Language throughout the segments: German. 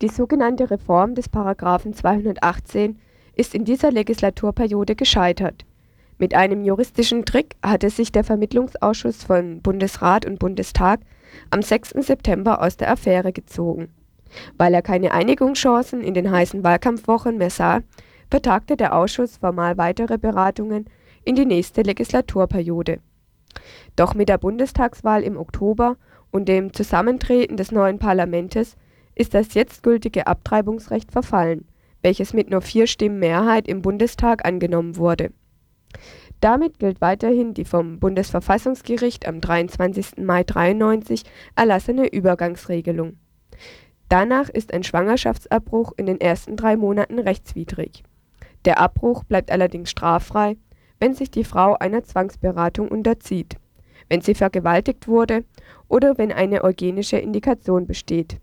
Die sogenannte Reform des § 218 ist in dieser Legislaturperiode gescheitert. Mit einem juristischen Trick hatte sich der Vermittlungsausschuss von Bundesrat und Bundestag am 6. September aus der Affäre gezogen. Weil er keine Einigungschancen in den heißen Wahlkampfwochen mehr sah, vertagte der Ausschuss formal weitere Beratungen in die nächste Legislaturperiode. Doch mit der Bundestagswahl im Oktober und dem Zusammentreten des neuen Parlamentes ist das jetzt gültige Abtreibungsrecht verfallen, welches mit nur 4 Stimmen Mehrheit im Bundestag angenommen wurde. Damit gilt weiterhin die vom Bundesverfassungsgericht am 23. Mai 1993 erlassene Übergangsregelung. Danach ist ein Schwangerschaftsabbruch in den ersten 3 Monaten rechtswidrig. Der Abbruch bleibt allerdings straffrei, wenn sich die Frau einer Zwangsberatung unterzieht, wenn sie vergewaltigt wurde oder wenn eine eugenische Indikation besteht.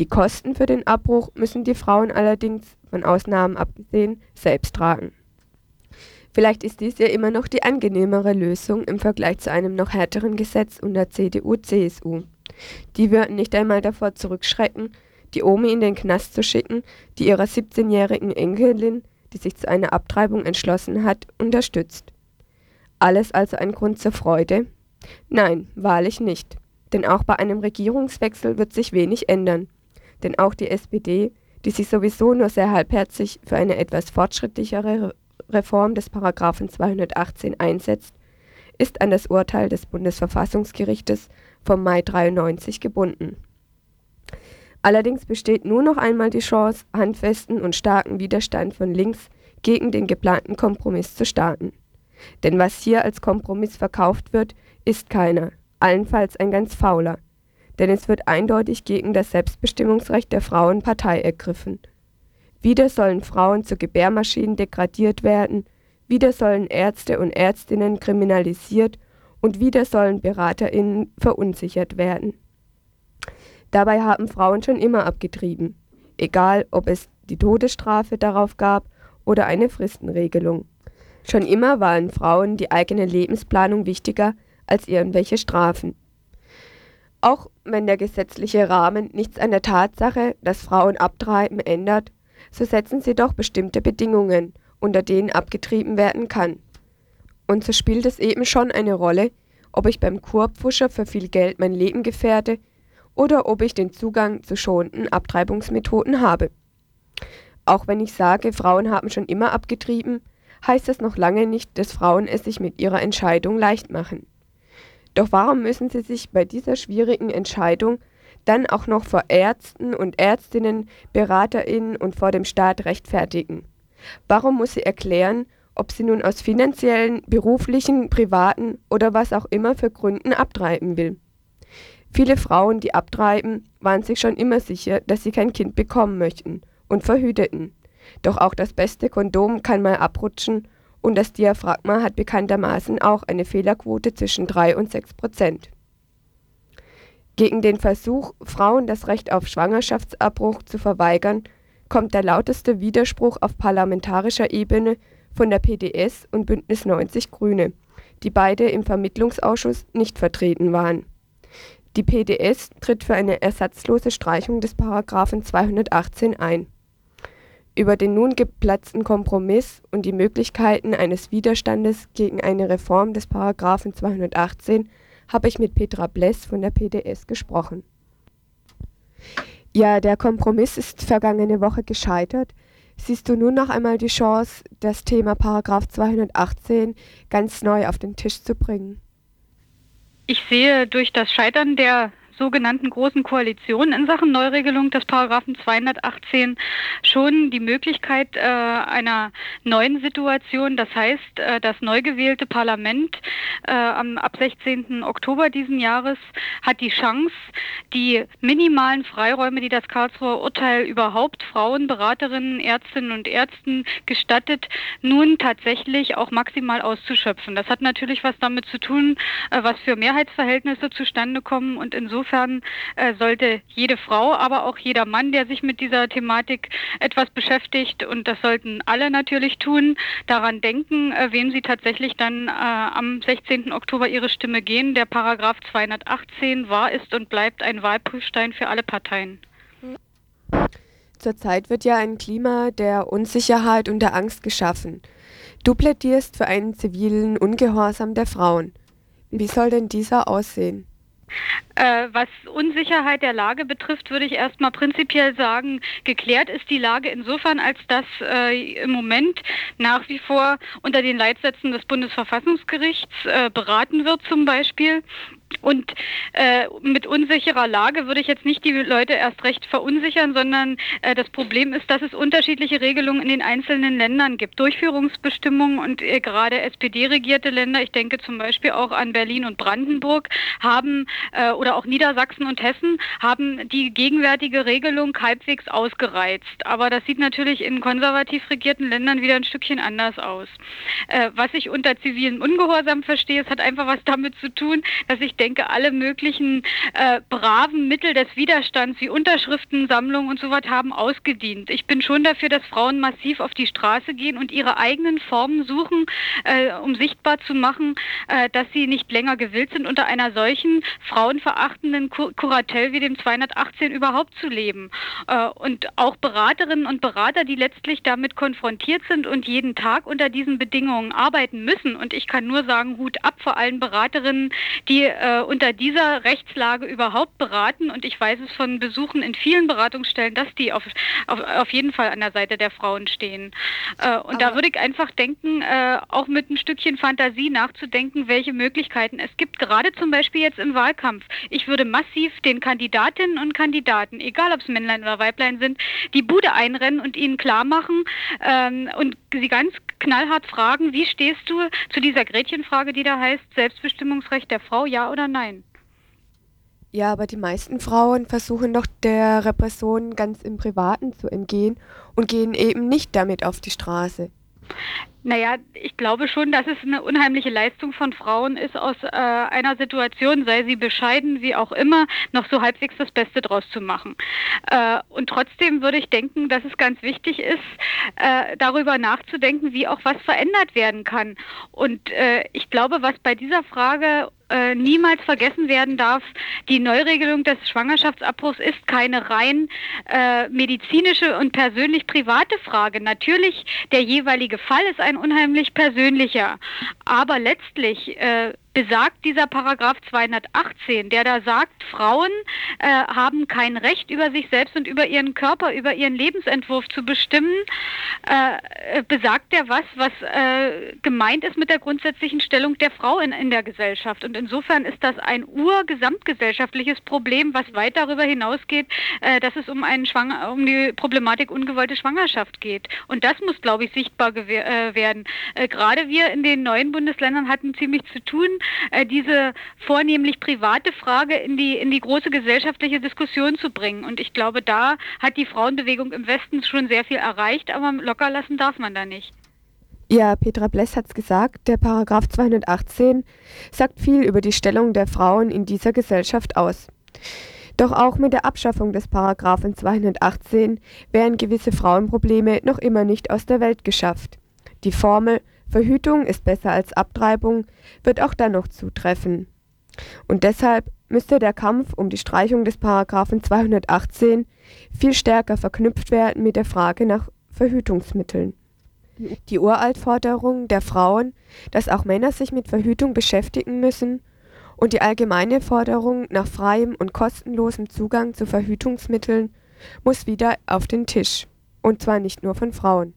Die Kosten für den Abbruch müssen die Frauen allerdings, von Ausnahmen abgesehen, selbst tragen. Vielleicht ist dies ja immer noch die angenehmere Lösung im Vergleich zu einem noch härteren Gesetz unter CDU-CSU. Die würden nicht einmal davor zurückschrecken, die Omi in den Knast zu schicken, die ihrer 17-jährigen Enkelin, die sich zu einer Abtreibung entschlossen hat, unterstützt. Alles also ein Grund zur Freude? Nein, wahrlich nicht. Denn auch bei einem Regierungswechsel wird sich wenig ändern. Denn auch die SPD, die sich sowieso nur sehr halbherzig für eine etwas fortschrittlichere Reform des § 218 einsetzt, ist an das Urteil des Bundesverfassungsgerichtes vom Mai 1993 gebunden. Allerdings besteht nur noch einmal die Chance, handfesten und starken Widerstand von links gegen den geplanten Kompromiss zu starten. Denn was hier als Kompromiss verkauft wird, ist keiner, allenfalls ein ganz fauler. Denn es wird eindeutig gegen das Selbstbestimmungsrecht der Frauen Partei ergriffen. Wieder sollen Frauen zu Gebärmaschinen degradiert werden, wieder sollen Ärzte und Ärztinnen kriminalisiert und wieder sollen BeraterInnen verunsichert werden. Dabei haben Frauen schon immer abgetrieben, egal ob es die Todesstrafe darauf gab oder eine Fristenregelung. Schon immer waren Frauen die eigene Lebensplanung wichtiger als irgendwelche Strafen. Auch wenn der gesetzliche Rahmen nichts an der Tatsache, dass Frauen abtreiben, ändert, so setzen sie doch bestimmte Bedingungen, unter denen abgetrieben werden kann. Und so spielt es eben schon eine Rolle, ob ich beim Kurpfuscher für viel Geld mein Leben gefährde oder ob ich den Zugang zu schonenden Abtreibungsmethoden habe. Auch wenn ich sage, Frauen haben schon immer abgetrieben, heißt das noch lange nicht, dass Frauen es sich mit ihrer Entscheidung leicht machen. Doch warum müssen sie sich bei dieser schwierigen Entscheidung dann auch noch vor Ärzten und Ärztinnen, BeraterInnen und vor dem Staat rechtfertigen? Warum muss sie erklären, ob sie nun aus finanziellen, beruflichen, privaten oder was auch immer für Gründen abtreiben will? Viele Frauen, die abtreiben, waren sich schon immer sicher, dass sie kein Kind bekommen möchten und verhüteten. Doch auch das beste Kondom kann mal abrutschen und das Diaphragma hat bekanntermaßen auch eine Fehlerquote zwischen 3% und 6%. Gegen den Versuch, Frauen das Recht auf Schwangerschaftsabbruch zu verweigern, kommt der lauteste Widerspruch auf parlamentarischer Ebene von der PDS und Bündnis 90 Grüne, die beide im Vermittlungsausschuss nicht vertreten waren. Die PDS tritt für eine ersatzlose Streichung des § 218 ein. Über den nun geplatzten Kompromiss und die Möglichkeiten eines Widerstandes gegen eine Reform des § 218 habe ich mit Petra Bläss von der PDS gesprochen. Ja, der Kompromiss ist vergangene Woche gescheitert. Siehst du nun noch einmal die Chance, das Thema § 218 ganz neu auf den Tisch zu bringen? Ich sehe durch das Scheitern der sogenannten Großen Koalition in Sachen Neuregelung des § 218 schon die Möglichkeit einer neuen Situation. Das heißt, das neu gewählte Parlament ab 16. Oktober diesen Jahres hat die Chance, die minimalen Freiräume, die das Karlsruher Urteil überhaupt Frauen, Beraterinnen, Ärztinnen und Ärzten gestattet, nun tatsächlich auch maximal auszuschöpfen. Das hat natürlich was damit zu tun, was für Mehrheitsverhältnisse zustande kommen, und insofern sollte jede Frau, aber auch jeder Mann, der sich mit dieser Thematik etwas beschäftigt, und das sollten alle natürlich tun, daran denken, wem sie tatsächlich dann am 16. Oktober ihre Stimme geben. Der Paragraph 218 war, ist und bleibt ein Wahlprüfstein für alle Parteien. Zurzeit wird ja ein Klima der Unsicherheit und der Angst geschaffen. Du plädierst für einen zivilen Ungehorsam der Frauen. Wie soll denn dieser aussehen? Was Unsicherheit der Lage betrifft, würde ich erstmal prinzipiell sagen, geklärt ist die Lage insofern, als dass im Moment nach wie vor unter den Leitsätzen des Bundesverfassungsgerichts beraten wird zum Beispiel. Und mit unsicherer Lage würde ich jetzt nicht die Leute erst recht verunsichern, sondern das Problem ist, dass es unterschiedliche Regelungen in den einzelnen Ländern gibt. Durchführungsbestimmungen und gerade SPD-regierte Länder, ich denke zum Beispiel auch an Berlin und Brandenburg, haben oder auch Niedersachsen und Hessen, haben die gegenwärtige Regelung halbwegs ausgereizt. Aber das sieht natürlich in konservativ regierten Ländern wieder ein Stückchen anders aus. Was ich unter zivilen Ungehorsam verstehe, es hat einfach was damit zu tun, dass ich denke, alle möglichen braven Mittel des Widerstands wie Unterschriftensammlungen und sowas haben ausgedient. Ich bin schon dafür, dass Frauen massiv auf die Straße gehen und ihre eigenen Formen suchen, um sichtbar zu machen, dass sie nicht länger gewillt sind, unter einer solchen frauenverachtenden Kuratell wie dem 218 überhaupt zu leben. Und auch Beraterinnen und Berater, die letztlich damit konfrontiert sind und jeden Tag unter diesen Bedingungen arbeiten müssen. Und ich kann nur sagen, Hut ab vor allen Beraterinnen, die unter dieser Rechtslage überhaupt beraten. Und ich weiß es von Besuchen in vielen Beratungsstellen, dass die auf jeden Fall an der Seite der Frauen stehen. Und da würde ich einfach denken, auch mit ein Stückchen Fantasie nachzudenken, welche Möglichkeiten es gibt. Gerade zum Beispiel jetzt im Wahlkampf. Ich würde massiv den Kandidatinnen und Kandidaten, egal ob es Männlein oder Weiblein sind, die Bude einrennen und ihnen klar machen und sie ganz knallhart fragen, wie stehst du zu dieser Gretchenfrage, die da heißt, Selbstbestimmungsrecht der Frau, ja oder nein? Ja, aber die meisten Frauen versuchen doch der Repression ganz im Privaten zu entgehen und gehen eben nicht damit auf die Straße. Naja, ich glaube schon, dass es eine unheimliche Leistung von Frauen ist, aus einer Situation, sei sie bescheiden, wie auch immer, noch so halbwegs das Beste draus zu machen. Und trotzdem würde ich denken, dass es ganz wichtig ist, darüber nachzudenken, wie auch was verändert werden kann. Und ich glaube, was bei dieser Frage niemals vergessen werden darf, die Neuregelung des Schwangerschaftsabbruchs ist keine rein medizinische und persönlich private Frage. Natürlich, der jeweilige Fall ist ein unheimlich persönlicher, aber letztlich besagt dieser Paragraph 218, der da sagt, Frauen haben kein Recht über sich selbst und über ihren Körper, über ihren Lebensentwurf zu bestimmen, besagt der was gemeint ist mit der grundsätzlichen Stellung der Frau in der Gesellschaft. Und insofern ist das ein urgesamtgesellschaftliches Problem, was weit darüber hinausgeht, dass es um die Problematik ungewollte Schwangerschaft geht. Und das muss, glaube ich, sichtbar werden. Gerade wir in den neuen Bundesländern hatten ziemlich zu tun, diese vornehmlich private Frage in die große gesellschaftliche Diskussion zu bringen. Und ich glaube, da hat die Frauenbewegung im Westen schon sehr viel erreicht, aber locker lassen darf man da nicht. Ja, Petra Bläss hat es gesagt, der Paragraph 218 sagt viel über die Stellung der Frauen in dieser Gesellschaft aus. Doch auch mit der Abschaffung des Paragraphen 218 wären gewisse Frauenprobleme noch immer nicht aus der Welt geschafft. Die Formel Verhütung ist besser als Abtreibung wird auch dann noch zutreffen. Und deshalb müsste der Kampf um die Streichung des Paragraphen 218 viel stärker verknüpft werden mit der Frage nach Verhütungsmitteln. Die Uraltforderung der Frauen, dass auch Männer sich mit Verhütung beschäftigen müssen, und die allgemeine Forderung nach freiem und kostenlosem Zugang zu Verhütungsmitteln muss wieder auf den Tisch. Und zwar nicht nur von Frauen.